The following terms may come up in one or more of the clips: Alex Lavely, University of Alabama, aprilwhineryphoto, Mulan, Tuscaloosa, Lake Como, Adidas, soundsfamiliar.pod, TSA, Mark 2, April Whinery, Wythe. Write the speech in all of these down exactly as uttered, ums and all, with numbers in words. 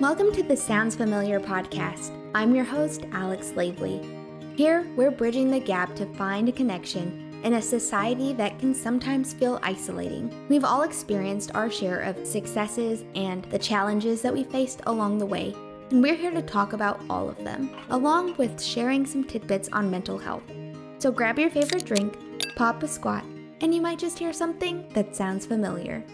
Welcome to the Sounds Familiar podcast. I'm your host, Alex Lavely. Here, we're bridging the gap to find a connection in a society that can sometimes feel isolating. We've all experienced our share of successes and the challenges that we faced along the way, and we're here to talk about all of them, along with sharing some tidbits on mental health. So grab your favorite drink, pop a squat, and you might just hear something that sounds familiar.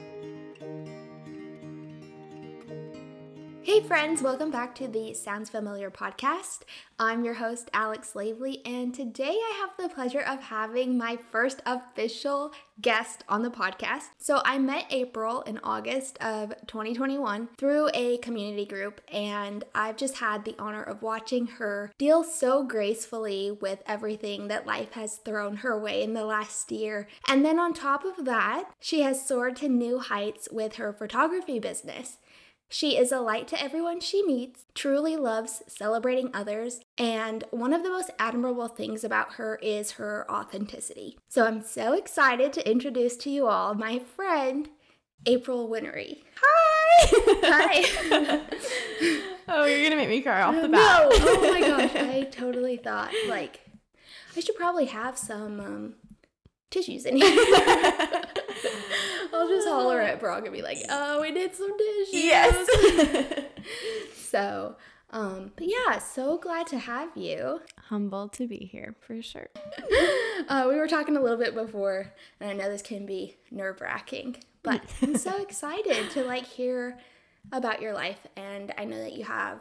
Hey friends, welcome back to the Sounds Familiar podcast. I'm your host, Alex Lavely, and today I have the pleasure of having my first official guest on the podcast. So I met April in August of twenty twenty-one through a community group, and I've just had the honor of watching her deal so gracefully with everything that life has thrown her way in the last year. And then on top of that, she has soared to new heights with her photography business. She is a light to everyone she meets, truly loves celebrating others, and one of the most admirable things about her is her authenticity. So I'm so excited to introduce to you all my friend, April Whinery. Hi! Hi! Oh, you're gonna make me cry off the bat. No! Oh my gosh, I totally thought, like, I should probably have some um, tissues in here. I'll just holler at Brock and be like, oh, we did some dishes. Yes. so, um, but yeah, so glad to have you. Humbled to be here, for sure. uh, we were talking a little bit before, and I know this can be nerve-wracking, but I'm so excited to, like, hear about your life, and I know that you have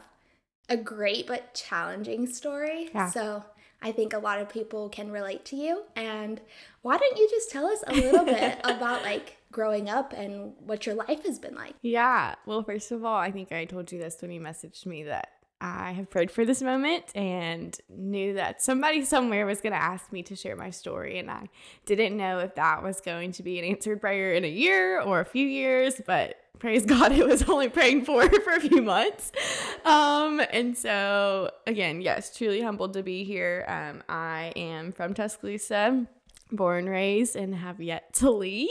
a great but challenging story, yeah. So I think a lot of people can relate to you, and why don't you just tell us a little bit about, like, growing up and what your life has been like? Yeah. Well, first of all, I think I told you this when you messaged me that I have prayed for this moment and knew that somebody somewhere was going to ask me to share my story, and I didn't know if that was going to be an answered prayer in a year or a few years, but praise God, it was only praying for for a few months. Um, and so, again, yes, truly humbled to be here. Um, I am from Tuscaloosa, born, raised, and have yet to leave.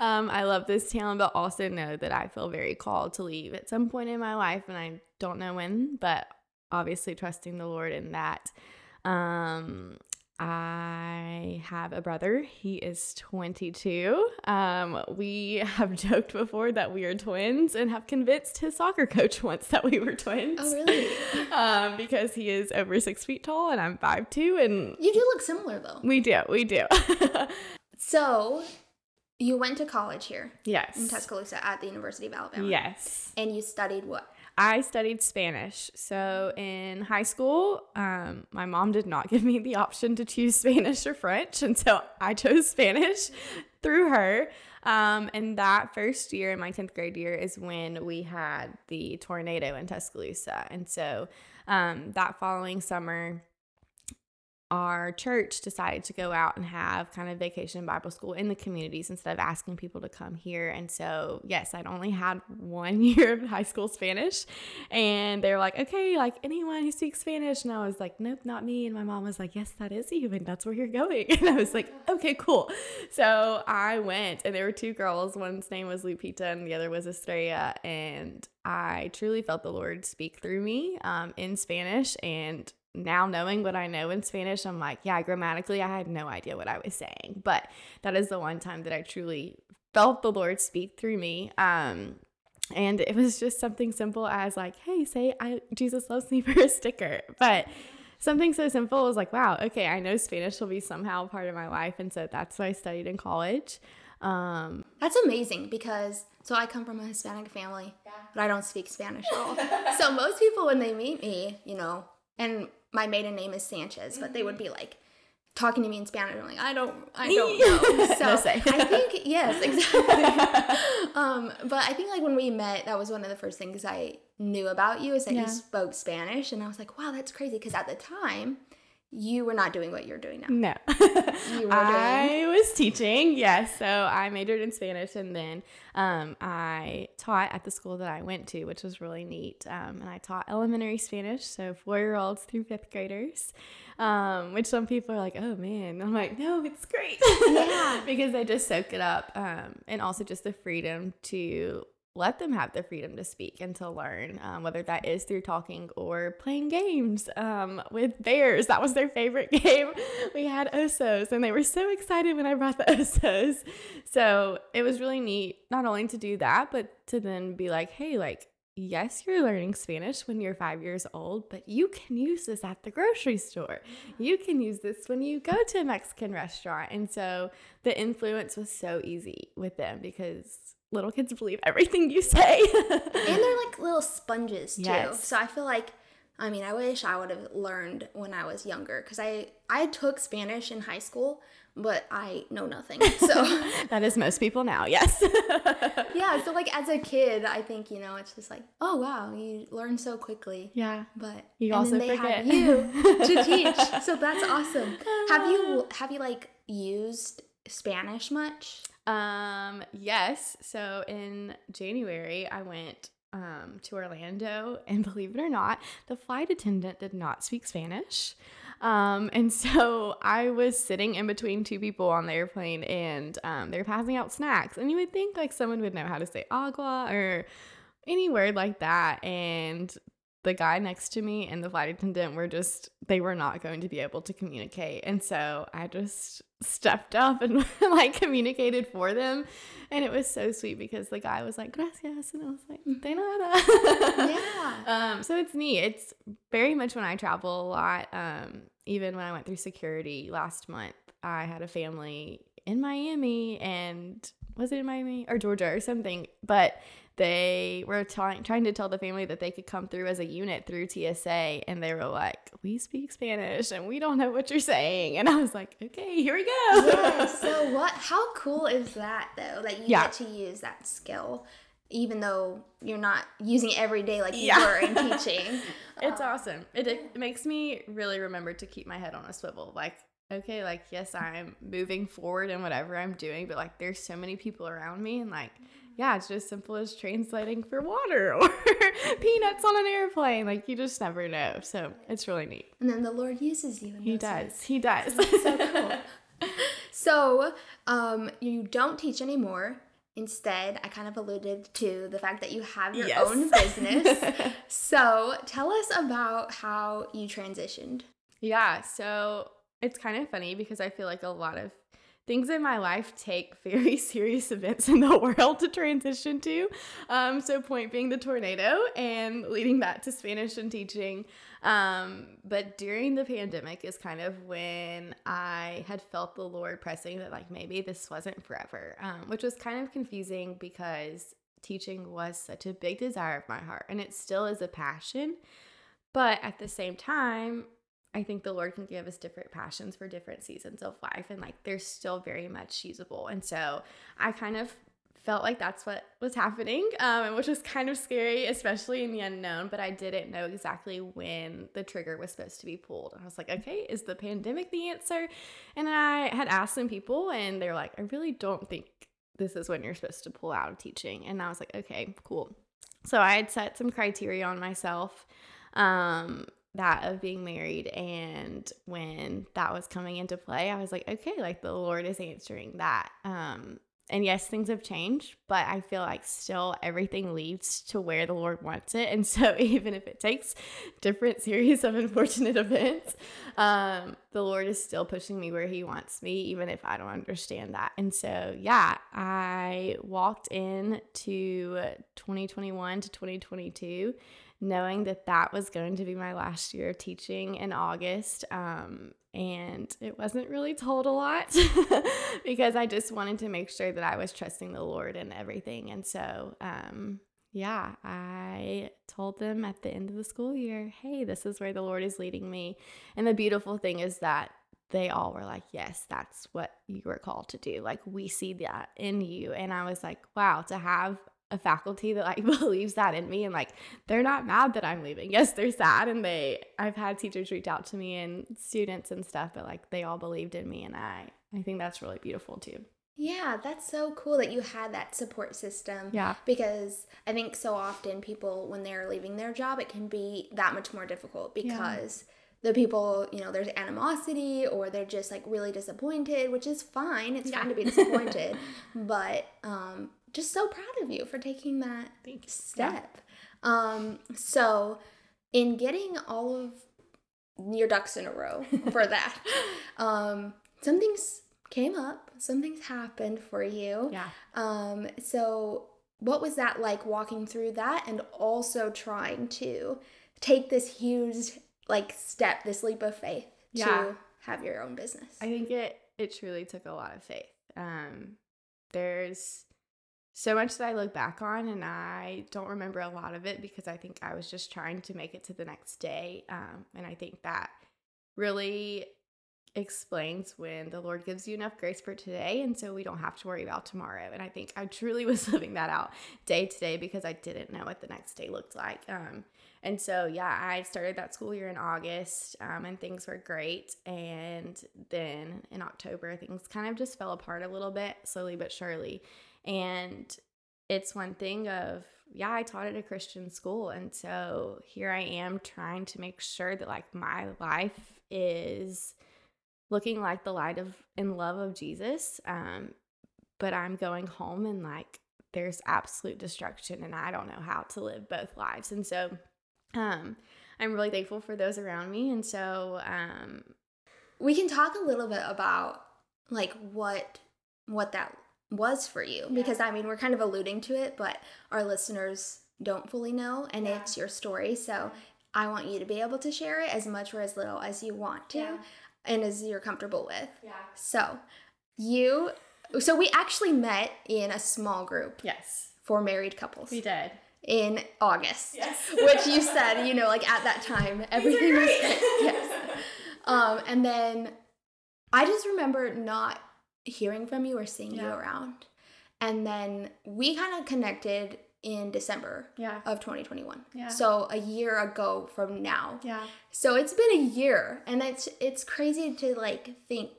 um, I love this town, but also know that I feel very called to leave at some point in my life, and I don't know when, but obviously trusting the Lord in that. Um, I have a brother. He is twenty-two. Um, we have joked before that we are twins and have convinced his soccer coach once that we were twins. Oh, really? um, because he is over six feet tall and I'm five two. And you do look similar, though. We do. We do. So you went to college here. Yes. In Tuscaloosa at the University of Alabama. Yes. And you studied what? I studied Spanish. So in high school, um, my mom did not give me the option to choose Spanish or French. And so I chose Spanish through her. Um, and that first year, in my tenth grade year, is when we had the tornado in Tuscaloosa. And so um, that following summer, our church decided to go out and have kind of vacation Bible school in the communities instead of asking people to come here. And so, yes, I'd only had one year of high school Spanish, and they were like, okay, like, anyone who speaks Spanish. And I was like, nope, not me. And my mom was like, yes, that is you, and that's where you're going. And I was like, okay, cool. So I went, and there were two girls. One's name was Lupita and the other was Estrella. And I truly felt the Lord speak through me um, in Spanish. And now knowing what I know in Spanish, I'm like, yeah, grammatically, I had no idea what I was saying. But that is the one time that I truly felt the Lord speak through me. Um, and it was just something simple as like, hey, say I Jesus loves me for a sticker. But something so simple was like, wow, okay, I know Spanish will be somehow part of my life. And so that's what I studied in college. Um, that's amazing because, so I come from a Hispanic family, yeah, but I don't speak Spanish at all. So most people, when they meet me, you know, and my maiden name is Sanchez, but they would be like talking to me in Spanish. I'm like, I don't, I don't know. So I think, yes, exactly. um, but I think like when we met, that was one of the first things I knew about you is that yeah. you spoke Spanish. And I was like, wow, that's crazy. Because at the time, You were not doing what you're doing now. No. you were I doing. was teaching, yes. So I majored in Spanish, and then um, I taught at the school that I went to, which was really neat. Um, and I taught elementary Spanish, so four-year-olds through fifth graders, um, which some people are like, oh, man. I'm like, no, it's great. Yeah. Because they just soak it up. Um, and also just the freedom to let them have the freedom to speak and to learn, um, whether that is through talking or playing games um, with bears. That was their favorite game. We had osos, and they were so excited when I brought the osos. So it was really neat, not only to do that, but to then be like, hey, like, yes, you're learning Spanish when you're five years old, but you can use this at the grocery store. You can use this when you go to a Mexican restaurant. And so the influence was so easy with them because little kids believe everything you say. And they're like little sponges too. Yes. So I feel like, I mean, I wish I would have learned when I was younger, because I, I took Spanish in high school, but I know nothing. So that is most people now, yes. Yeah, so like as a kid, I think, you know, it's just like, oh, wow, you learn so quickly. Yeah. But you and also then they forget. Have you to teach. So that's awesome. Have you, have you like used Spanish much? Um, yes. So in January, I went um, to Orlando, and believe it or not, the flight attendant did not speak Spanish. Um, and so I was sitting in between two people on the airplane, and um, they were passing out snacks. And you would think like someone would know how to say agua or any word like that. And the guy next to me and the flight attendant were just, they were not going to be able to communicate. And so I just stepped up and like communicated for them. And it was so sweet because the guy was like, gracias. And I was like, de nada. Yeah. um, so it's neat. It's very much when I travel a lot. Um, even when I went through security last month, I had a family in Miami and was it in Miami or Georgia or something? But they were t- trying to tell the family that they could come through as a unit through T S A, and they were like, we speak Spanish and we don't know what you're saying. And I was like, okay, here we go. Yeah, so what, how cool is that though, that you yeah. get to use that skill, even though you're not using it every day like you yeah. were in teaching. It's um, awesome. It, it makes me really remember to keep my head on a swivel. Like, okay, like, yes, I'm moving forward in whatever I'm doing, but like there's so many people around me, and like, yeah, it's just simple as translating for water or peanuts on an airplane. Like, you just never know. So it's really neat. And then the Lord uses you. In he does. Ways. He does. That's so cool. So um, you don't teach anymore. Instead, I kind of alluded to the fact that you have your yes. own business. So tell us about how you transitioned. Yeah. So it's kind of funny because I feel like a lot of things in my life take very serious events in the world to transition to. Um, so point being the tornado and leading that to Spanish and teaching. Um, but during the pandemic is kind of when I had felt the Lord pressing that like maybe this wasn't forever, um, which was kind of confusing because teaching was such a big desire of my heart, and it still is a passion. But at the same time, I think the Lord can give us different passions for different seasons of life, and like they're still very much usable. And so I kind of felt like that's what was happening, um, which was kind of scary, especially in the unknown, but I didn't know exactly when the trigger was supposed to be pulled. And I was like, okay, is the pandemic the answer? And I had asked some people, and they're like, I really don't think this is when you're supposed to pull out of teaching. And I was like, okay, cool. So I had set some criteria on myself, um, that of being married, and when that was coming into play, I was like, okay, like the Lord is answering that. Um, and yes, things have changed, but I feel like still everything leads to where the Lord wants it. And so even if it takes different series of unfortunate events, um, the Lord is still pushing me where he wants me, even if I don't understand that. And so, yeah, I walked in to twenty twenty-one to twenty twenty-two knowing that that was going to be my last year of teaching in August. Um, and it wasn't really told a lot because I just wanted to make sure that I was trusting the Lord in everything. And so, um, yeah, I told them at the end of the school year, hey, this is where the Lord is leading me. And the beautiful thing is that they all were like, yes, that's what you were called to do. Like, we see that in you. And I was like, wow, to have a faculty that like believes that in me, and like they're not mad that I'm leaving. Yes, they're sad, and they I've had teachers reach out to me and students and stuff, but like they all believed in me, and I I think that's really beautiful too. Yeah, that's so cool that you had that support system. Yeah. Because I think so often people, when they're leaving their job, it can be that much more difficult because yeah. the people, you know, there's animosity or they're just like really disappointed, which is fine. It's yeah. fine to be disappointed. But um, just so proud of you for taking that step. Yeah. Um, so in getting all of your ducks in a row for that, um, something's came up, something's happened for you. Yeah. Um, so what was that like walking through that and also trying to take this huge like step, this leap of faith yeah. to have your own business? I think it, it truly took a lot of faith. Um, there's so much that I look back on and I don't remember a lot of it because I think I was just trying to make it to the next day. Um, and I think that really explains when the Lord gives you enough grace for today, and so we don't have to worry about tomorrow. And I think I truly was living that out day to day because I didn't know what the next day looked like. Um, and so, yeah, I started that school year in August, um, and things were great. And then in October, things kind of just fell apart a little bit, slowly but surely. And it's one thing of, yeah, I taught at a Christian school, and so here I am trying to make sure that like my life is looking like the light of and love of Jesus. Um, but I'm going home and like there's absolute destruction and I don't know how to live both lives. And so um, I'm really thankful for those around me. And so um, we can talk a little bit about like what what that was for you. Yeah. Because I mean, we're kind of alluding to it, but our listeners don't fully know, and yeah. it's your story. So I want you to be able to share it as much or as little as you want to. Yeah. And as you're comfortable with. Yeah. So you, so we actually met in a small group. Yes. For married couples. We did. In August. Yes. Which you said, you know, like at that time, everything was great. Yes. Um, and then I just remember not hearing from you or seeing yeah. you around. And then we kind of connected in December yeah. of twenty twenty-one. Yeah. So a year ago from now. Yeah. So it's been a year, and it's it's crazy to like think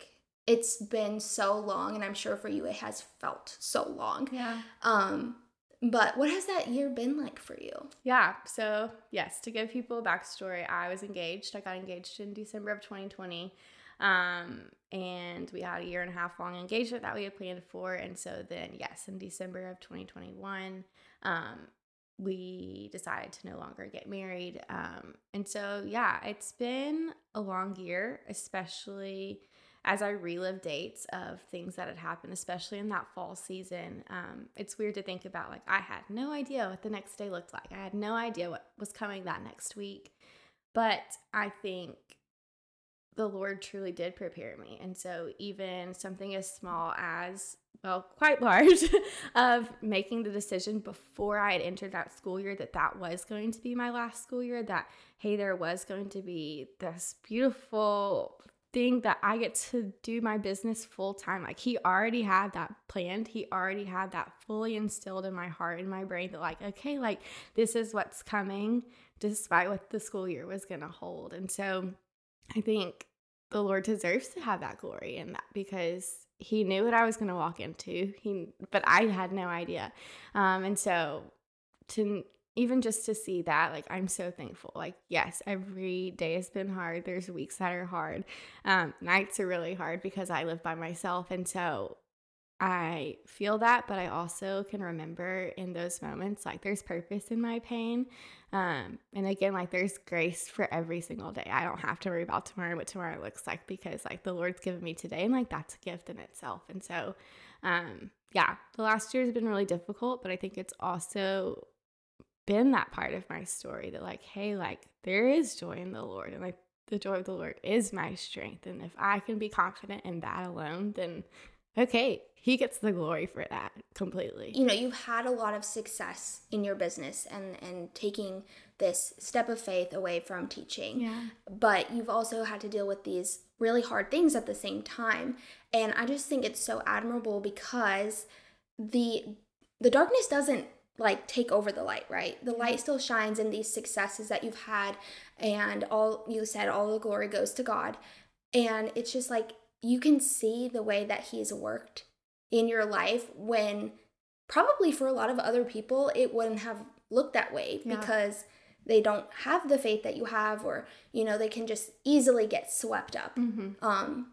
it's been so long, and I'm sure for you it has felt so long. Yeah. Um but what has that year been like for you? Yeah. So, yes, to give people a backstory, I was engaged. I got engaged in December of twenty twenty. Um and we had a year and a half long engagement that we had planned for, and so then yes, in December of twenty twenty-one, Um, we decided to no longer get married. Um, and so, yeah, it's been a long year, especially as I relive dates of things that had happened, especially in that fall season. Um, it's weird to think about, like, I had no idea what the next day looked like. I had no idea what was coming that next week, but I think the Lord truly did prepare me. And so even something as small as well, quite large, of making the decision before I had entered that school year that that was going to be my last school year, that, hey, there was going to be this beautiful thing that I get to do my business full time. Like, he already had that planned. He already had that fully instilled in my heart and my brain that like, okay, like this is what's coming despite what the school year was going to hold. And so I think the Lord deserves to have that glory in that, because he knew what I was going to walk into, he, but I had no idea. Um, and so to even just to see that, like, I'm so thankful. Like, yes, every day has been hard. There's weeks that are hard. Um, nights are really hard because I live by myself. And so I feel that, but I also can remember in those moments, like, there's purpose in my pain. Um, and again, like, there's grace for every single day. I don't have to worry about tomorrow, what tomorrow looks like, because like the Lord's given me today, and like that's a gift in itself. And so, um, yeah, the last year has been really difficult, but I think it's also been that part of my story that like, hey, like there is joy in the Lord, and like the joy of the Lord is my strength. And if I can be confident in that alone, then okay, he gets the glory for that completely. You know, you've had a lot of success in your business and, and taking this step of faith away from teaching. Yeah. But you've also had to deal with these really hard things at the same time. And I just think it's so admirable because the the darkness doesn't like take over the light, right? The light still shines in these successes that you've had, and all you said, all the glory goes to God. And it's just like, you can see the way that he's worked in your life when probably for a lot of other people, it wouldn't have looked that way yeah. because they don't have the faith that you have, or, you know, they can just easily get swept up. Mm-hmm. Um,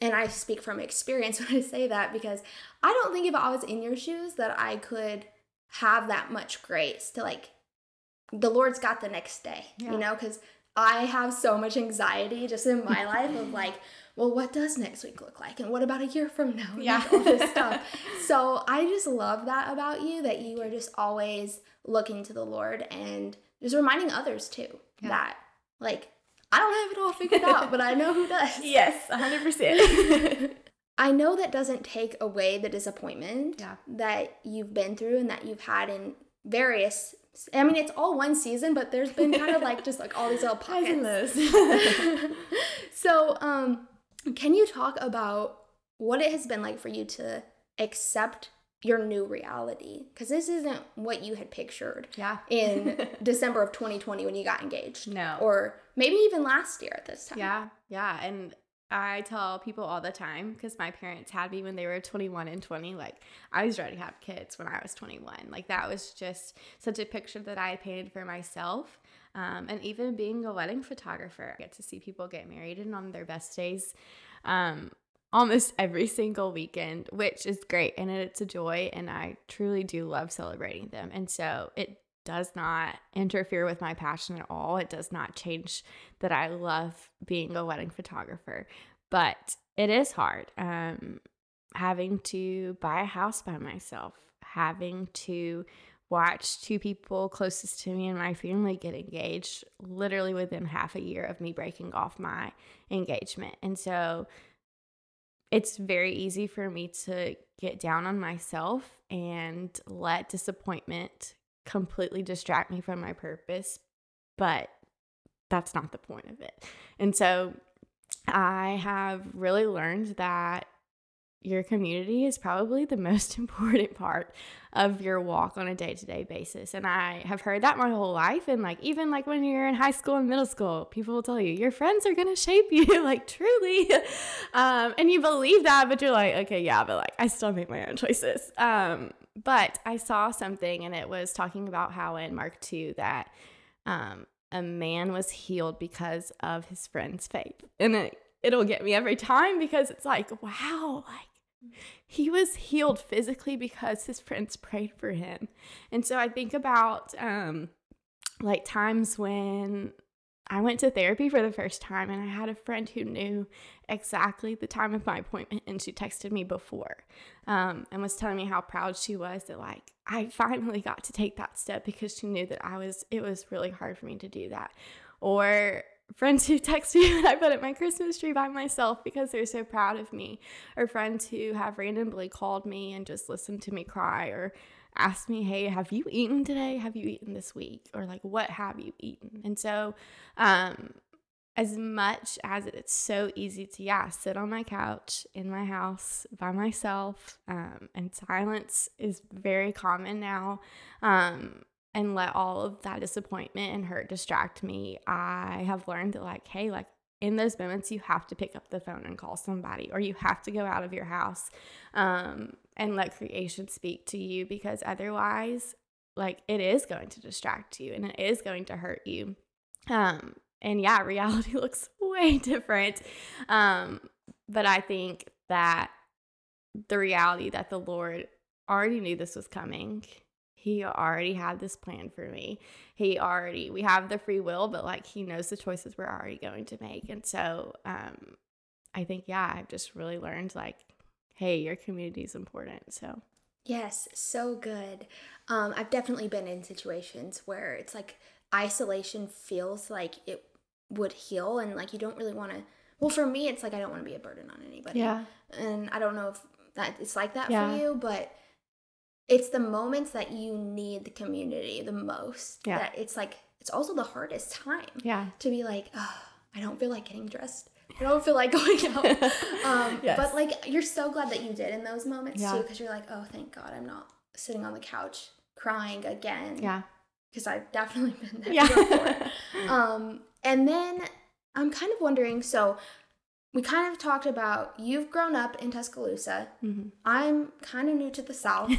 and I speak from experience when I say that, because I don't think if I was in your shoes that I could have that much grace to like, the Lord's got the next day, yeah. you know, because I have so much anxiety just in my life of like, well, what does next week look like? And what about a year from now? Yeah. Like all this stuff. So I just love that about you, that you are just always looking to the Lord and just reminding others too, yeah. that like, I don't have it all figured out, but I know who does. Yes, one hundred percent. I know that doesn't take away the disappointment yeah. that you've been through and that you've had in various, I mean, it's all one season, but there's been kind of like just like all these little pockets. So um, can you talk about what it has been like for you to accept your new reality? Because this isn't what you had pictured yeah. in December of twenty twenty when you got engaged. No. Or maybe even last year at this time. Yeah, yeah, and I tell people all the time, because my parents had me when they were twenty-one and twenty, like I was ready to have kids when I was twenty-one. Like that was just such a picture that I painted for myself. Um, and even being a wedding photographer, I get to see people get married and on their best days um, almost every single weekend, which is great. And it's a joy. And I truly do love celebrating them. And so it does not interfere with my passion at all. It does not change that I love being a wedding photographer, but it is hard. Um, having to buy a house by myself, having to watch two people closest to me and my family get engaged literally within half a year of me breaking off my engagement. And so it's very easy for me to get down on myself and let disappointment completely distract me from my purpose, but that's not the point of it. And so I have really learned that your community is probably the most important part of your walk on a day-to-day basis. And I have heard that my whole life. And like, even like when you're in high school and middle school, people will tell you, your friends are going to shape you, like truly. Um, and you believe that, but you're like, okay, yeah, but like, I still make my own choices. Um, but I saw something, and it was talking about how in Mark two that um, a man was healed because of his friend's faith. And it, it'll get me every time, because it's like, wow, like he was healed physically because his friends prayed for him. And so I think about um, like times when I went to therapy for the first time, and I had a friend who knew exactly the time of my appointment, and she texted me before um, and was telling me how proud she was that like I finally got to take that step, because she knew that I was, it was really hard for me to do that. Or friends who text me when I put up my Christmas tree by myself because they're so proud of me, or friends who have randomly called me and just listened to me cry, or asked me, hey, have you eaten today? Have you eaten this week? Or like, what have you eaten? And so um, as much as it's so easy to, yeah, sit on my couch in my house by myself, um, and silence is very common now, um, and let all of that disappointment and hurt distract me, I have learned that like, hey, like in those moments, you have to pick up the phone and call somebody, or you have to go out of your house um, and let creation speak to you, because otherwise, like it is going to distract you and it is going to hurt you. Um, and yeah, reality looks way different. Um, but I think that the reality that the Lord already knew this was coming. He already had this plan for me. He already, we have the free will, but like he knows the choices we're already going to make. And so um, I think, yeah, I've just really learned like, hey, your community is important. So yes, so good. Um, I've definitely been in situations where it's like isolation feels like it would heal, and like you don't really want to, well, for me, it's like I don't want to be a burden on anybody. Yeah. And I don't know if that it's like that yeah. for you, but it's the moments that you need the community the most. Yeah. That it's like, it's also the hardest time. Yeah. To be like, oh, I don't feel like getting dressed. I don't feel like going out. Um, yes. But like, you're so glad that you did in those moments yeah. too, because you're like, oh, thank God I'm not sitting on the couch crying again. Yeah. Because I've definitely been there yeah. before. um, and then I'm kind of wondering, so we kind of talked about you've grown up in Tuscaloosa. Mm-hmm. I'm kind of new to the South.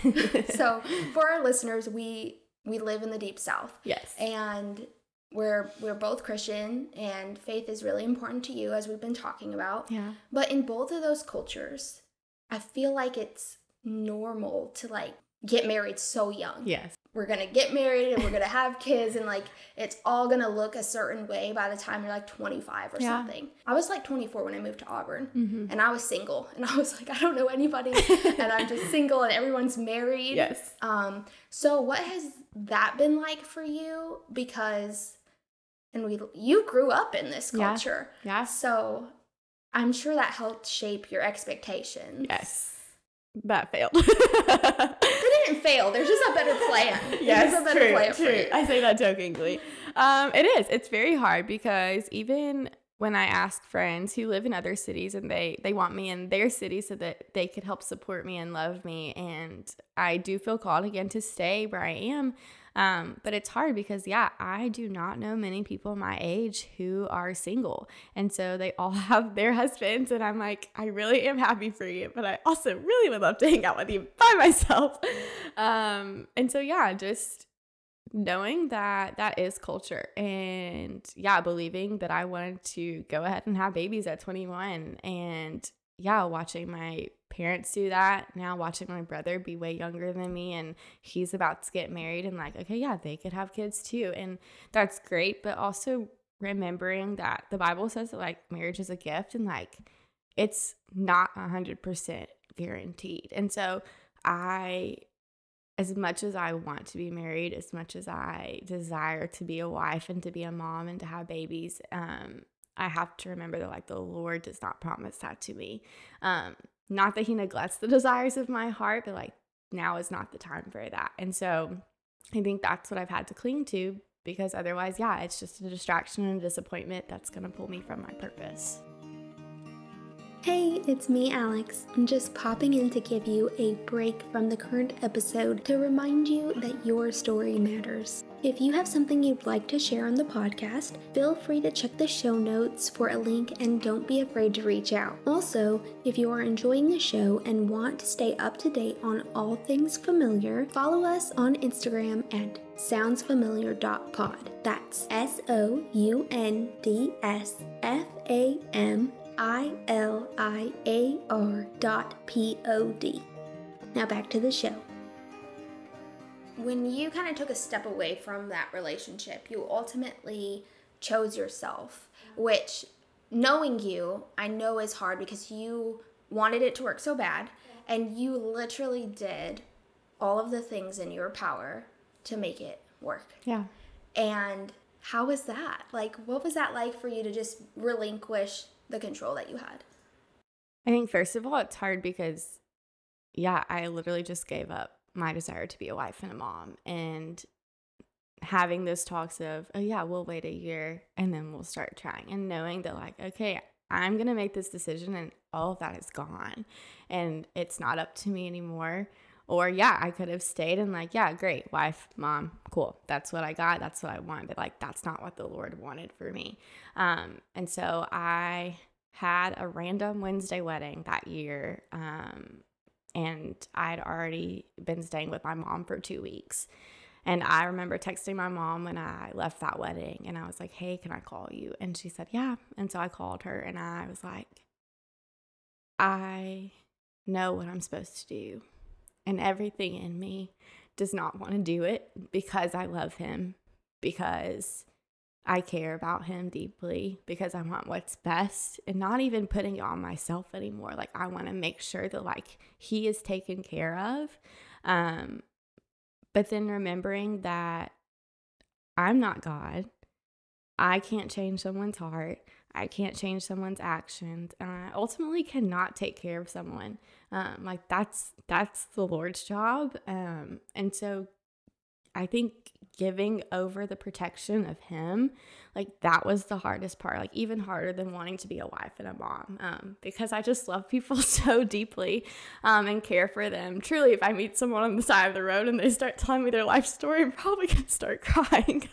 So for our listeners, we we live in the deep South. Yes. And we're we're both Christian, and faith is really important to you, as we've been talking about. Yeah. But in both of those cultures, I feel like it's normal to like get married so young. Yes. We're going to get married and we're going to have kids, and like it's all going to look a certain way by the time you're like twenty-five or yeah. something. I was like twenty-four when I moved to Auburn, mm-hmm. and I was single, and I was like, I don't know anybody and I'm just single and everyone's married. Yes. Um, so what has that been like for you? Because, and we, you grew up in this culture. Yeah. yeah. So I'm sure that helped shape your expectations. Yes. That failed. It didn't fail. There's just a better plan. Yes, there's a better true, plan true. For you. I say that jokingly. Um, it is. It's very hard, because even when I ask friends who live in other cities, and they, they want me in their city so that they could help support me and love me, and I do feel called again to stay where I am. Um, but it's hard because, yeah, I do not know many people my age who are single. And so they all have their husbands, and I'm like, I really am happy for you, but I also really would love to hang out with you by myself. Um, and so, yeah, just knowing that that is culture, and yeah, believing that I wanted to go ahead and have babies at twenty-one, and yeah, watching my parents do that, now watching my brother be way younger than me, and he's about to get married, and like, okay, yeah, they could have kids too, and that's great. But also remembering that the Bible says that like marriage is a gift, and like it's not a hundred percent guaranteed. And so I, as much as I want to be married, as much as I desire to be a wife and to be a mom and to have babies, um, I have to remember that like the Lord does not promise that to me. Um, Not that he neglects the desires of my heart, but like now is not the time for that. And so I think that's what I've had to cling to, because otherwise, yeah, it's just a distraction and a disappointment that's going to pull me from my purpose. Hey, it's me, Alex. I'm just popping in to give you a break from the current episode to remind you that your story matters. If you have something you'd like to share on the podcast, feel free to check the show notes for a link, and don't be afraid to reach out. Also, if you are enjoying the show and want to stay up to date on all things familiar, follow us on Instagram at sounds familiar dot pod. That's S O U N D S F A M I L I A R dot P O D. Now back to the show. When you kind of took a step away from that relationship, you ultimately chose yourself, which, knowing you, I know is hard, because you wanted it to work so bad, and you literally did all of the things in your power to make it work. Yeah. And how was that? Like, what was that like for you to just relinquish the control that you had? I think, first of all, it's hard because, yeah, I literally just gave up my desire to be a wife and a mom, and having those talks of, oh yeah, we'll wait a year and then we'll start trying, and knowing that like, okay, I'm going to make this decision and all of that is gone and it's not up to me anymore. Or yeah, I could have stayed and like, yeah, great, wife, mom, cool. That's what I got. That's what I want. But like, that's not what the Lord wanted for me. Um, and so I had a random Wednesday wedding that year. Um, And I'd already been staying with my mom for two weeks. And I remember texting my mom when I left that wedding. And I was like, hey, can I call you? And she said, yeah. And so I called her, and I was like, I know what I'm supposed to do. And everything in me does not want to do it, because I love him, because I care about him deeply, because I want what's best, and not even putting it on myself anymore. Like, I want to make sure that like he is taken care of. Um, but then remembering that I'm not God. I can't change someone's heart. I can't change someone's actions. And I ultimately cannot take care of someone. Um, like that's, that's the Lord's job. Um, and so I think giving over the protection of him, like that was the hardest part, like even harder than wanting to be a wife and a mom, um, because I just love people so deeply um, and care for them. Truly, if I meet someone on the side of the road and they start telling me their life story, I'm probably going to start crying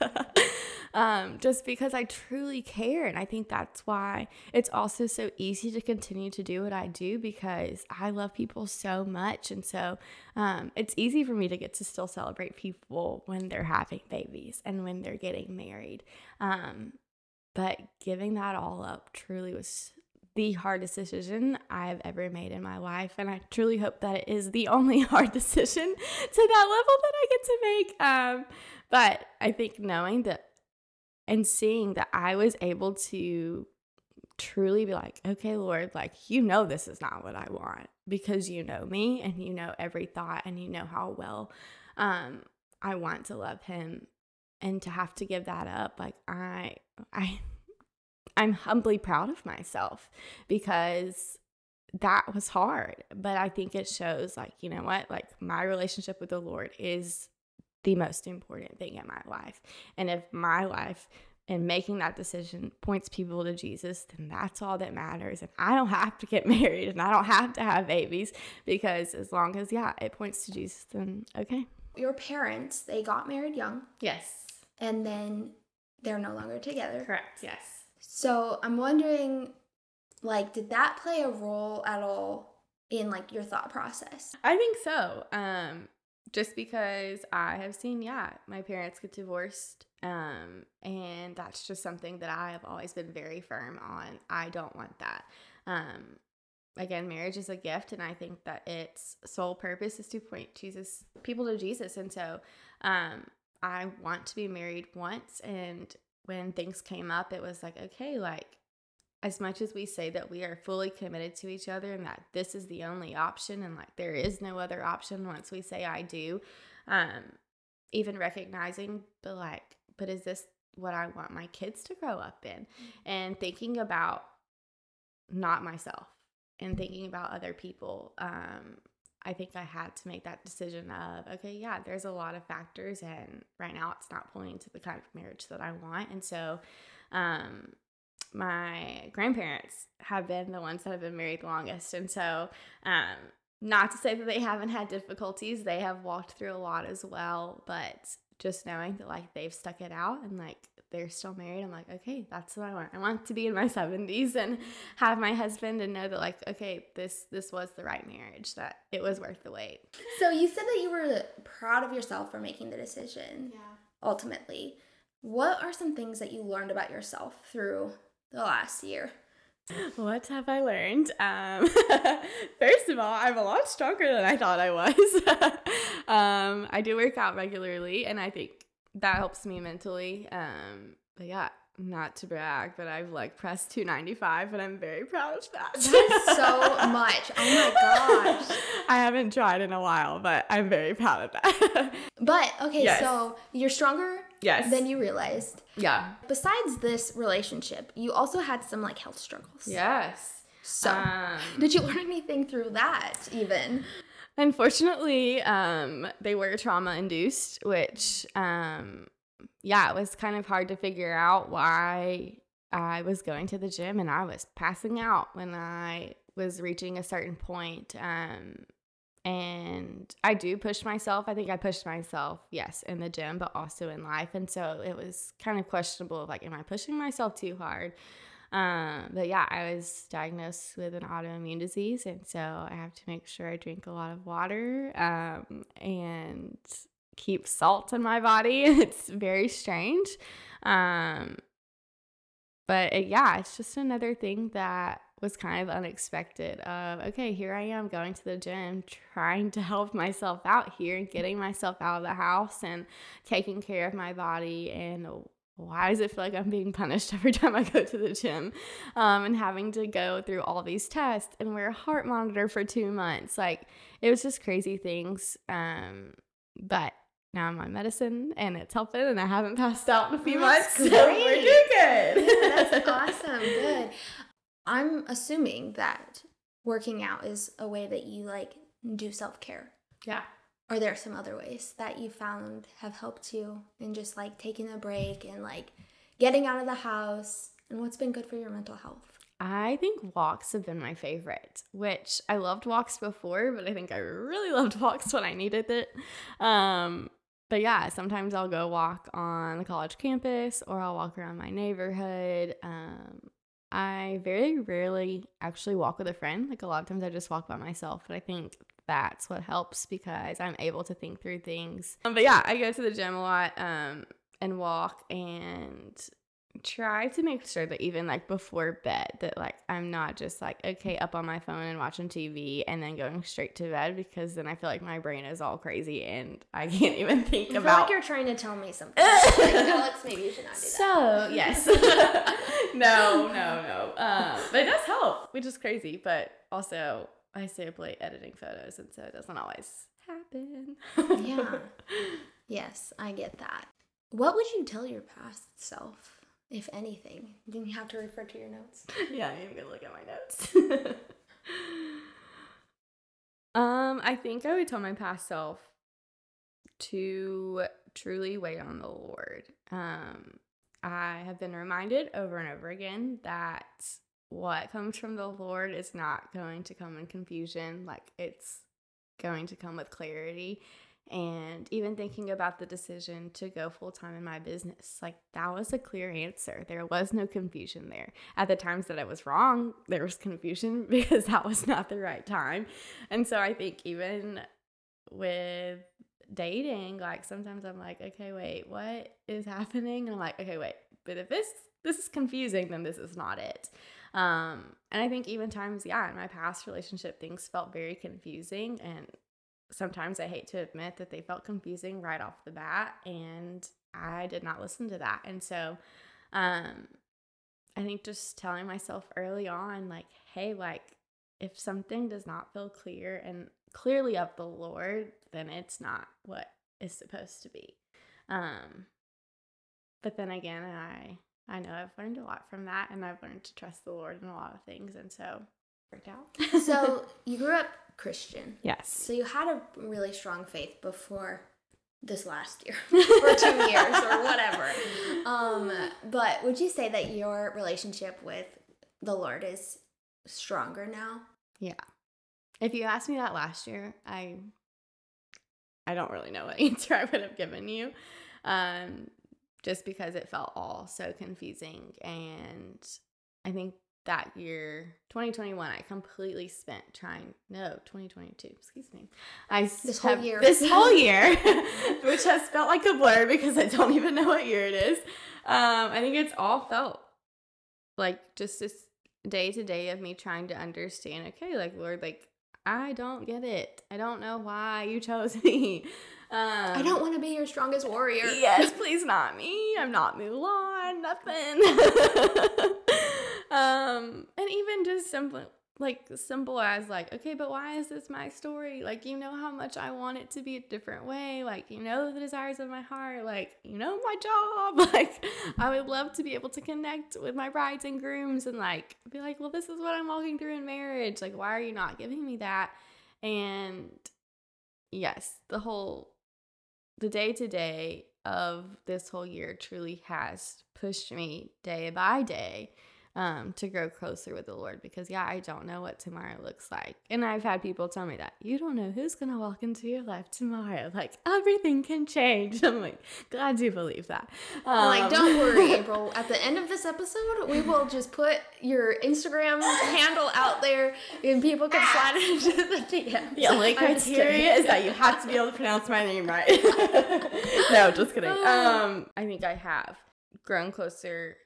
um, just because I truly care. And I think that's why it's also so easy to continue to do what I do, because I love people so much. And so um, it's easy for me to get to still celebrate people when they're having babies and when they're getting married. Um, but giving that all up truly was the hardest decision I've ever made in my life. And I truly hope that it is the only hard decision to that level that I get to make. Um, but I think knowing that and seeing that I was able to truly be like, okay, Lord, like, you know, this is not what I want, because you know me and you know every thought and you know how well um, I want to love him. And to have to give that up, like I, I, I'm humbly proud of myself, because that was hard. But I think it shows, like, you know what, like my relationship with the Lord is the most important thing in my life. And if my life and making that decision points people to Jesus, then that's all that matters. And I don't have to get married and I don't have to have babies, because as long as, yeah, it points to Jesus, then okay. Your parents, they got married young. Yes. And then they're no longer together. Correct. Yes. So I'm wondering, like, did that play a role at all in, like, your thought process? I think so. Um, just because I have seen, yeah, my parents get divorced. Um, and that's just something that I have always been very firm on. I don't want that. Um, Again, marriage is a gift, and I think that its sole purpose is to point Jesus people to Jesus. And so um, I want to be married once, and when things came up, it was like, okay, like as much as we say that we are fully committed to each other and that this is the only option and like there is no other option once we say I do, um, even recognizing, but like, but is this what I want my kids to grow up in? And thinking about not myself. And thinking about other people, um, I think I had to make that decision of, okay, yeah, there's a lot of factors, and right now it's not pointing to the kind of marriage that I want. And so um, my grandparents have been the ones that have been married the longest. And so um, not to say that they haven't had difficulties. They have walked through a lot as well. But just knowing that, like, they've stuck it out and, like, they're still married, I'm like, okay, that's what I want. I want to be in my seventies and have my husband and know that, like, okay, this this was the right marriage, that it was worth the wait. So you said that you were proud of yourself for making the decision. Yeah. Ultimately, what are some things that you learned about yourself through the last year? What have I learned? Um, first of all, I'm a lot stronger than I thought I was. um, I do work out regularly, and I think that helps me mentally. Um, but yeah, not to brag, but I've like pressed two ninety-five, and I'm very proud of that. That's so much. Oh my gosh. I haven't tried in a while, but I'm very proud of that. But okay, yes. So you're stronger. Yes. Then you realized. Yeah. Besides this relationship, you also had some like health struggles. Yes. So um, did you learn anything through that even? Unfortunately, um, they were trauma induced, which, um, yeah, it was kind of hard to figure out why I was going to the gym and I was passing out when I was reaching a certain point. Um, And I do push myself. I think I pushed myself, yes, in the gym, but also in life. And so it was kind of questionable, like, am I pushing myself too hard? Um, but, yeah, I was diagnosed with an autoimmune disease, and so I have to make sure I drink a lot of water um, and keep salt in my body. It's very strange. Um, but, it, yeah, it's just another thing that was kind of unexpected of, okay, here I am going to the gym, trying to help myself out here and getting myself out of the house and taking care of my body. And why does it feel like I'm being punished every time I go to the gym um, and having to go through all these tests and wear a heart monitor for two months? Like, it was just crazy things. Um, but now I'm on medicine and it's helping, and I haven't passed out in a few that's months. Great. So we're doing good. Yeah, that's awesome. Good. I'm assuming that working out is a way that you, like, do self-care. Yeah. Are there some other ways that you found have helped you in just, like, taking a break and, like, getting out of the house, and what's been good for your mental health? I think walks have been my favorite, which I loved walks before, but I think I really loved walks when I needed it. Um, but yeah, sometimes I'll go walk on the college campus, or I'll walk around my neighborhood. Um, I very rarely actually walk with a friend. Like, a lot of times I just walk by myself, but I think that's what helps because I'm able to think through things. Um, but yeah, I go to the gym a lot um, and walk, and try to make sure that even like before bed that like I'm not just like, okay, up on my phone and watching T V and then going straight to bed, because then I feel like my brain is all crazy and I can't even think about. I feel about... like you're trying to tell me something. Like, Alex, maybe you should not do that. So, yes. no, no, no. Um, but it does help, which is crazy. But also I stay up late editing photos, and so it doesn't always happen. Yeah. Yes, I get that. What would you tell your past self? If anything, then you have to refer to your notes. Yeah, I'm gonna look at my notes. um, I think I would tell my past self to truly wait on the Lord. Um, I have been reminded over and over again that what comes from the Lord is not going to come in confusion. Like, it's going to come with clarity. And even thinking about the decision to go full-time in my business, like, that was a clear answer. There was no confusion there. At the times that I was wrong, there was confusion because that was not the right time. And so I think even with dating, like, sometimes I'm like, okay, wait, what is happening? And I'm like, okay, wait, but if this this is confusing, then this is not it. Um, and I think even times, yeah, in my past relationship, things felt very confusing, and sometimes I hate to admit that they felt confusing right off the bat, and I did not listen to that. And so um, I think just telling myself early on, like, hey, like, if something does not feel clear and clearly of the Lord, then it's not what it's supposed to be. Um, but then again, I, I know I've learned a lot from that, and I've learned to trust the Lord in a lot of things. And so worked out. So you grew up Christian. Yes. So you had a really strong faith before this last year or two years or whatever. Um, but would you say that your relationship with the Lord is stronger now? Yeah. If you asked me that last year, I I don't really know what answer I would have given you. Um, just because it felt all so confusing. And I think that year, twenty twenty-one, I completely spent trying, no, twenty twenty-two, excuse me. I This whole year. This whole year, which has felt like a blur because I don't even know what year it is. Um, I think it's all felt like just this day-to-day of me trying to understand, okay, like, Lord, like, I don't get it. I don't know why you chose me. Um, I don't want to be your strongest warrior. Yes, please not me. I'm not Mulan, nothing. Um, and even just simple, like simple as like, okay, but why is this my story? Like, you know how much I want it to be a different way. Like, you know, the desires of my heart, like, you know, my job, like, I would love to be able to connect with my brides and grooms and like, be like, well, this is what I'm walking through in marriage. Like, why are you not giving me that? And yes, the whole, the day to day of this whole year truly has pushed me day by day Um, to grow closer with the Lord, because yeah, I don't know what tomorrow looks like. And I've had people tell me that you don't know who's going to walk into your life tomorrow. Like, everything can change. I'm like, glad you believe that. Um, like, don't worry, April. At the end of this episode, we will just put your Instagram handle out there and people can slide into the D Ms. Yeah, like, criteria is that you have to be able to pronounce my name right. No, just kidding. Um, I think I have grown closer,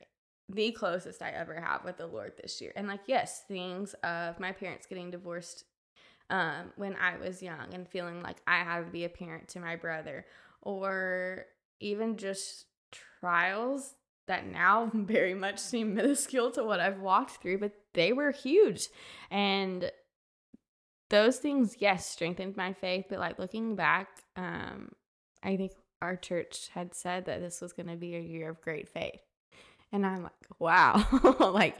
the closest I ever have with the Lord this year. And like, yes, things of my parents getting divorced um, when I was young and feeling like I had to be a parent to my brother, or even just trials that now very much seem minuscule to what I've walked through, but they were huge. And those things, yes, strengthened my faith. But like, looking back, um, I think our church had said that this was going to be a year of great faith. And I'm like, wow, like,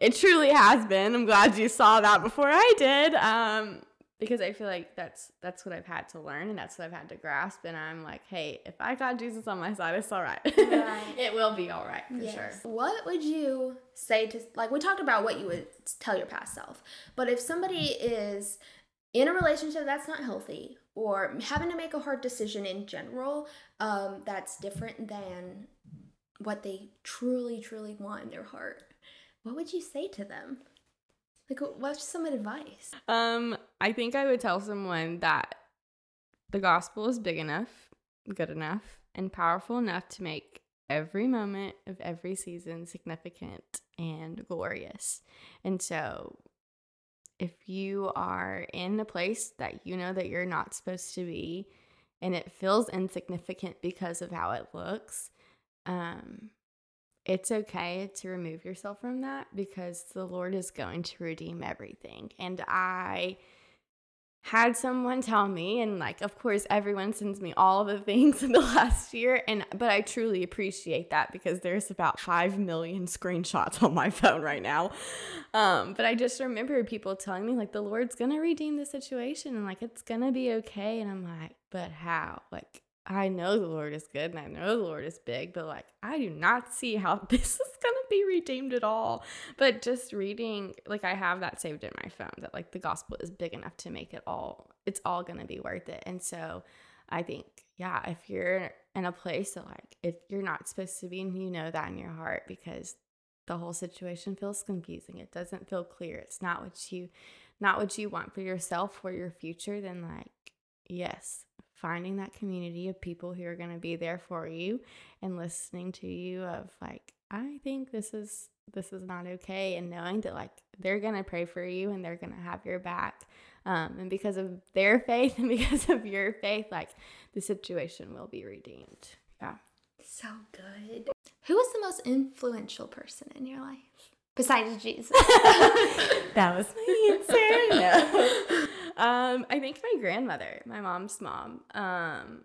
it truly has been. I'm glad you saw that before I did. Um, because I feel like that's that's what I've had to learn, and that's what I've had to grasp. And I'm like, hey, if I got Jesus on my side, it's all right. Right. It will be all right for yes. sure. What would you say to, like, we talked about what you would tell your past self, but if somebody is in a relationship that's not healthy, or having to make a hard decision in general, um, that's different than what they truly, truly want in their heart, what would you say to them? Like, what's some advice? Um, I think I would tell someone that the gospel is big enough, good enough, and powerful enough to make every moment of every season significant and glorious. And so if you are in a place that you know that you're not supposed to be, and it feels insignificant because of how it looks, um, it's okay to remove yourself from that, because the Lord is going to redeem everything. And I had someone tell me, and like, of course, everyone sends me all the things in the last year, and but I truly appreciate that, because there's about five million screenshots on my phone right now. Um, but I just remember people telling me, like, the Lord's gonna redeem the situation, and like, it's gonna be okay. And I'm like, but how? Like, I know the Lord is good, and I know the Lord is big, but like, I do not see how this is going to be redeemed at all. But just reading, like, I have that saved in my phone, that like the gospel is big enough to make it all, it's all going to be worth it. And so I think, yeah, if you're in a place that like, if you're not supposed to be, and you know that in your heart, because the whole situation feels confusing, it doesn't feel clear, it's not what you, not what you want for yourself or your future, then like, yes, finding that community of people who are going to be there for you and listening to you of like, I think this is, this is not okay. And knowing that like, they're going to pray for you and they're going to have your back. Um, and because of their faith and because of your faith, like the situation will be redeemed. Yeah. So good. Who was the most influential person in your life besides Jesus? That was my answer. No. Um, I think my grandmother, my mom's mom, um,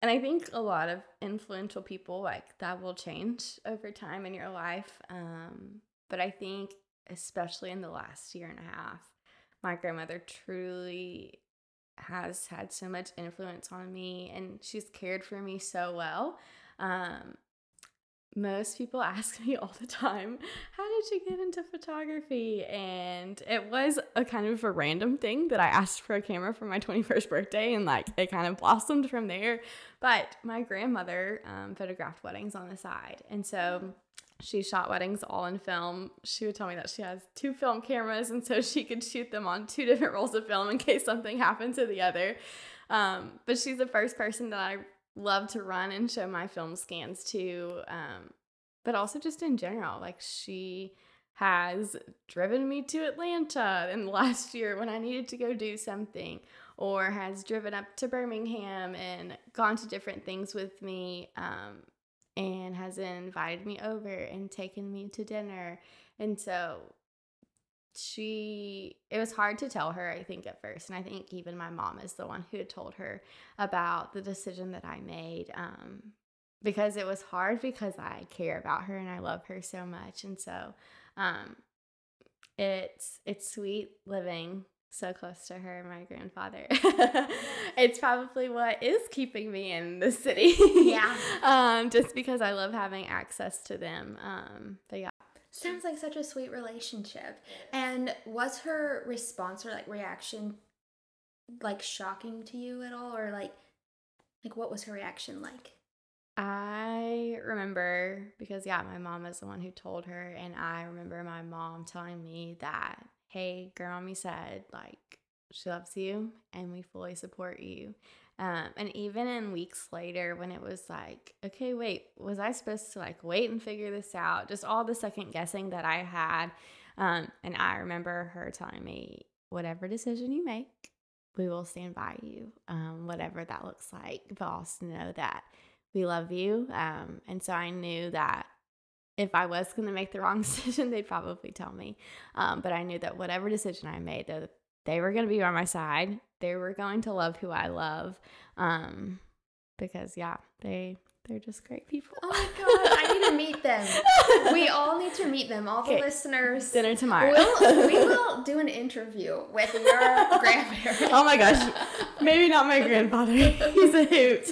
and I think a lot of influential people like that will change over time in your life, um, but I think especially in the last year and a half, my grandmother truly has had so much influence on me, and she's cared for me so well. Um, most people ask me all the time, how did you get into photography? And it was a kind of a random thing that I asked for a camera for my twenty-first birthday, and like it kind of blossomed from there. But my grandmother um, photographed weddings on the side, and so she shot weddings all in film. She would tell me that she has two film cameras, and so she could shoot them on two different rolls of film in case something happened to the other. Um, but she's the first person that I love to run and show my film scans to, um, but also just in general, like she has driven me to Atlanta in the last year when I needed to go do something, or has driven up to Birmingham and gone to different things with me, um, and has invited me over and taken me to dinner. And so she, it was hard to tell her, I think, at first. And I think even my mom is the one who had told her about the decision that I made, um, because it was hard, because I care about her and I love her so much. And so um, it's, it's sweet living so close to her and my grandfather. It's probably what is keeping me in the city. Yeah. um, just because I love having access to them. Um, but yeah. Sounds like such a sweet relationship. And was her response or like reaction like shocking to you at all, or like like what was her reaction like? I remember, because yeah, my mom is the one who told her, and I remember my mom telling me that, hey, Grandmommy said like she loves you and we fully support you. Um, and even in weeks later, when it was like, okay, wait, was I supposed to like wait and figure this out? Just all the second guessing that I had. Um, and I remember her telling me, whatever decision you make, we will stand by you, um, whatever that looks like. But also know that we love you. Um, and so I knew that if I was going to make the wrong decision, they'd probably tell me. Um, but I knew that whatever decision I made, the They were going to be by my side. They were going to love who I love. Um, because, yeah, they They're just great people. Oh my God, I need to meet them. We all need to meet them. All the okay. listeners. Dinner tomorrow. We'll, we will do an interview with your grandparents. Oh my gosh. Maybe not my grandfather. He's a hoot.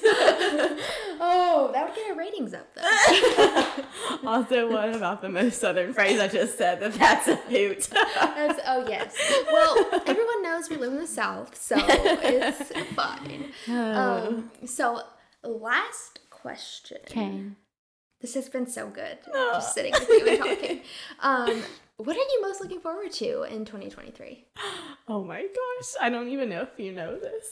Oh, that would get our ratings up though. Also, what about the most southern phrase I just said? That that's a hoot. That's, oh yes. Well, everyone knows we live in the South, so it's fine. Oh. Um, so last question. Okay. This has been so good. Oh. Just sitting with you and talking. Um, what are you most looking forward to in twenty twenty-three? Oh my gosh. I don't even know if you know this,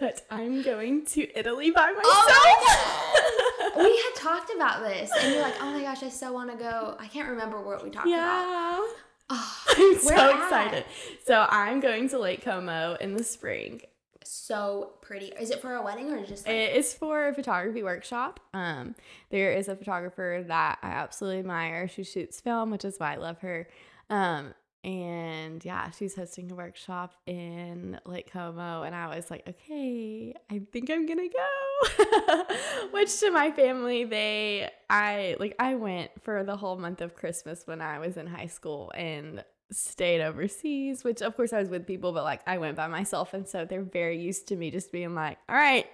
but I'm going to Italy by myself. Oh my God. We had talked about this and you're like, oh my gosh, I so want to go. I can't remember what we talked yeah. about. Oh, I'm so at? excited. So I'm going to Lake Como in the spring. So pretty. Is it for a wedding or just like- it is for a photography workshop. Um there is a photographer that I absolutely admire. She shoots film, which is why I love her. Um and yeah, she's hosting a workshop in Lake Como, and I was like, okay, I think I'm gonna go. Which to my family, they I like I went for the whole month of Christmas when I was in high school and stayed overseas, which of course I was with people, but like I went by myself, and so they're very used to me just being like, all right,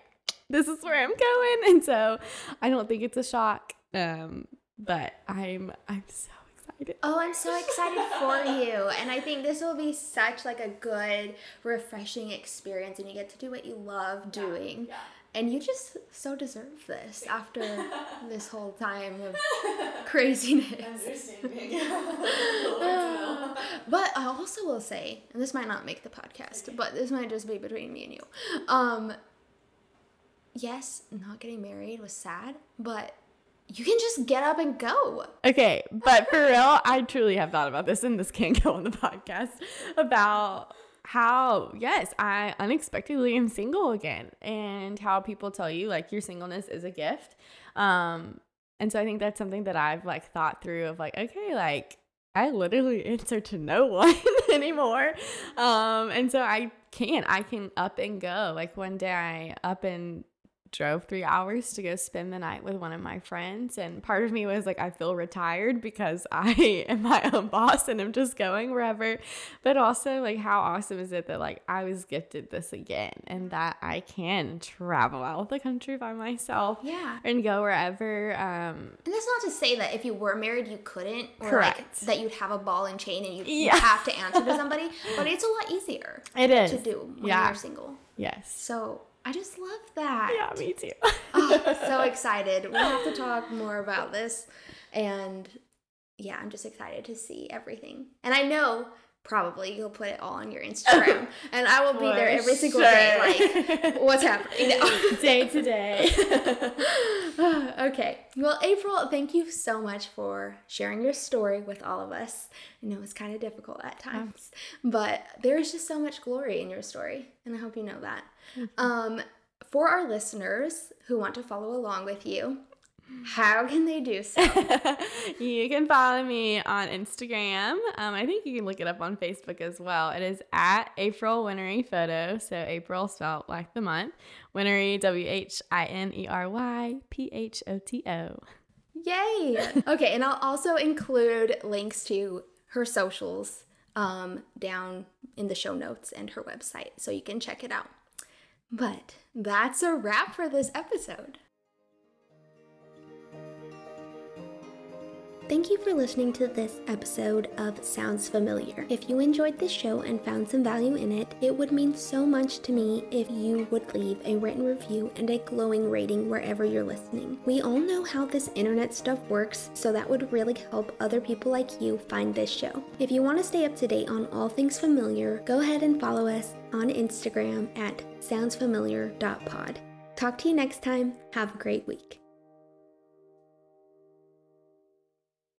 this is where I'm going. And so I don't think it's a shock, um but I'm I'm so excited. Oh, I'm so excited for you, and I think this will be such like a good refreshing experience, and you get to do what you love doing. Yeah, yeah. And you just so deserve this after this whole time of craziness. Understanding. uh, but I also will say, and this might not make the podcast, okay. but this might just be between me and you. Um, yes, not getting married was sad, but you can just get up and go. Okay, but for real, I truly have thought about this, and this can't go on the podcast, about how, yes, I unexpectedly am single again, and how people tell you like your singleness is a gift. Um, and so I think that's something that I've like thought through of like, okay, like I literally answer to no one anymore. Um, and so I can, I can up and go. Like one day I up and drove three hours to go spend the night with one of my friends, and part of me was like, I feel retired because I am my own boss and I'm just going wherever. But also, like, how awesome is it that like I was gifted this again, and that I can travel out of the country by myself yeah and go wherever. Um and that's not to say that if you were married you couldn't, or correct. Like that you'd have a ball and chain and you yeah. have to answer to somebody, but it's a lot easier it is to do when yeah. you're single. Yes, so I just love that. Yeah, me too. Oh, so excited. We'll have to talk more about this. And yeah, I'm just excited to see everything. And I know probably you'll put it all on your Instagram. And I will be For there every single sure. day. Like, what's happening? Day to day. Okay. Well, April, thank you so much for sharing your story with all of us. I know it's kind of difficult at times, but there's just so much glory in your story, and I hope you know that. Um, for our listeners who want to follow along with you, how can they do so? You can follow me on Instagram. Um, I think you can look it up on Facebook as well. It is at April Whinery Photo. So April spelled like the month. Whinery, W H I N E R Y P H O T O. Yay. Okay. And I'll also include links to her socials um, down in the show notes, and her website, so you can check it out. But that's a wrap for this episode. Thank you for listening to this episode of Sounds Familiar. If you enjoyed this show and found some value in it, it would mean so much to me if you would leave a written review and a glowing rating wherever you're listening. We all know how this internet stuff works, so that would really help other people like you find this show. If you want to stay up to date on all things familiar, go ahead and follow us on Instagram at sounds familiar dot pod. Talk to you next time. Have a great week.